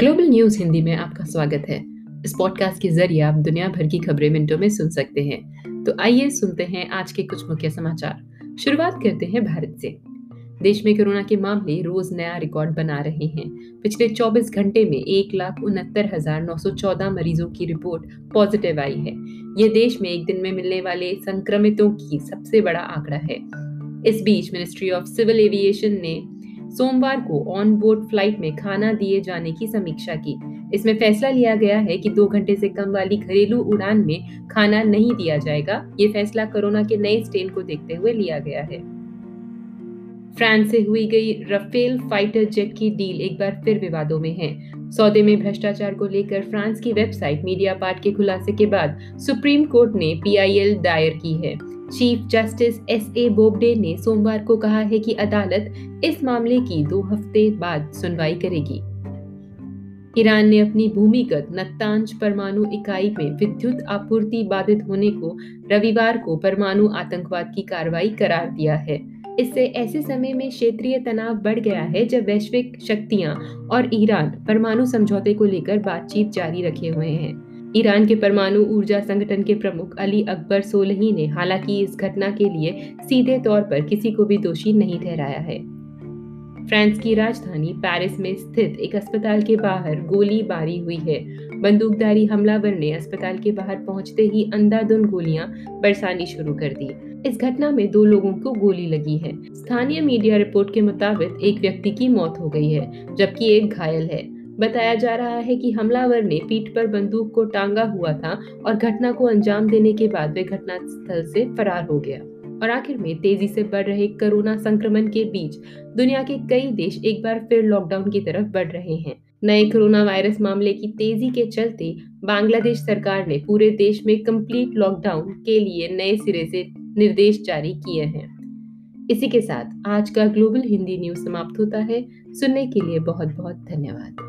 Global news Hindi में आपका स्वागत है। इस पॉडकास्ट के जरिए आप दुनिया भर की खबरें मिनटों में सुन सकते हैं। तो आइए सुनते हैं आज के कुछ मुख्य समाचार। शुरुआत करते हैं भारत से। देश में कोरोना के मामले रोज नया रिकॉर्ड बना रहे हैं। पिछले 24 घंटे में 1,69,914 मरीजों की रिपोर्ट पॉजिटिव आई है। ये देश में एक दिन में मिलने वाले संक्रमितों की सबसे बड़ा आंकड़ा है। इस बीच मिनिस्ट्री ऑफ सिविल एविएशन ने सोमवार को ऑन बोर्ड फ्लाइट में खाना दिए जाने की समीक्षा की। इसमें फैसला लिया गया है कि 2 घंटे से कम वाली घरेलू उड़ान में खाना नहीं दिया जाएगा। ये फैसला कोरोना के नए स्ट्रेन को देखते हुए लिया गया है। फ्रांस से हुई गई राफेल फाइटर जेट की डील एक बार फिर विवादों में है। सौदे में भ्रष्टाचार को लेकर फ्रांस की वेबसाइट मीडिया पार्ट के खुलासे के बाद सुप्रीम कोर्ट ने PIL दायर की है। चीफ जस्टिस SA बोबडे ने सोमवार को कहा है कि अदालत इस मामले की 2 हफ्ते बाद सुनवाई करेगी। ईरान ने अपनी भूमिगत नतांज परमाणु इकाई में विद्युत आपूर्ति बाधित होने को रविवार को परमाणु आतंकवाद की कार्रवाई करार दिया है। इससे ऐसे समय में क्षेत्रीय तनाव बढ़ गया है जब वैश्विक शक्तियां और ईरान परमाणु समझौते को लेकर बातचीत जारी रखे हुए हैं। ईरान के परमाणु ऊर्जा संगठन के प्रमुख अली अकबर सोलही ने हालांकि इस घटना के लिए सीधे तौर पर किसी को भी दोषी नहीं ठहराया है। फ्रांस की राजधानी पेरिस में स्थित एक अस्पताल के बाहर गोलीबारी हुई है। बंदूकधारी हमलावर ने अस्पताल के बाहर पहुंचते ही अंधाधुंध गोलियां बरसानी शुरू कर दी। इस घटना में 2 लोगों को गोली लगी है। स्थानीय मीडिया रिपोर्ट के मुताबिक एक व्यक्ति की मौत हो गई है जबकि एक घायल है। बताया जा रहा है कि हमलावर ने पीठ पर बंदूक को टांगा हुआ था और घटना को अंजाम देने के बाद वे घटनास्थल से फरार हो गया। और आखिर में तेजी से बढ़ रहे कोरोना संक्रमण के बीच दुनिया के कई देश एक बार फिर लॉकडाउन की तरफ बढ़ रहे हैं। नए कोरोना वायरस मामले की तेजी के चलते बांग्लादेश सरकार ने पूरे देश में कंप्लीट लॉकडाउन के लिए नए सिरे से निर्देश जारी किए हैं। इसी के साथ आज का ग्लोबल हिंदी न्यूज समाप्त होता है। सुनने के लिए बहुत बहुत धन्यवाद।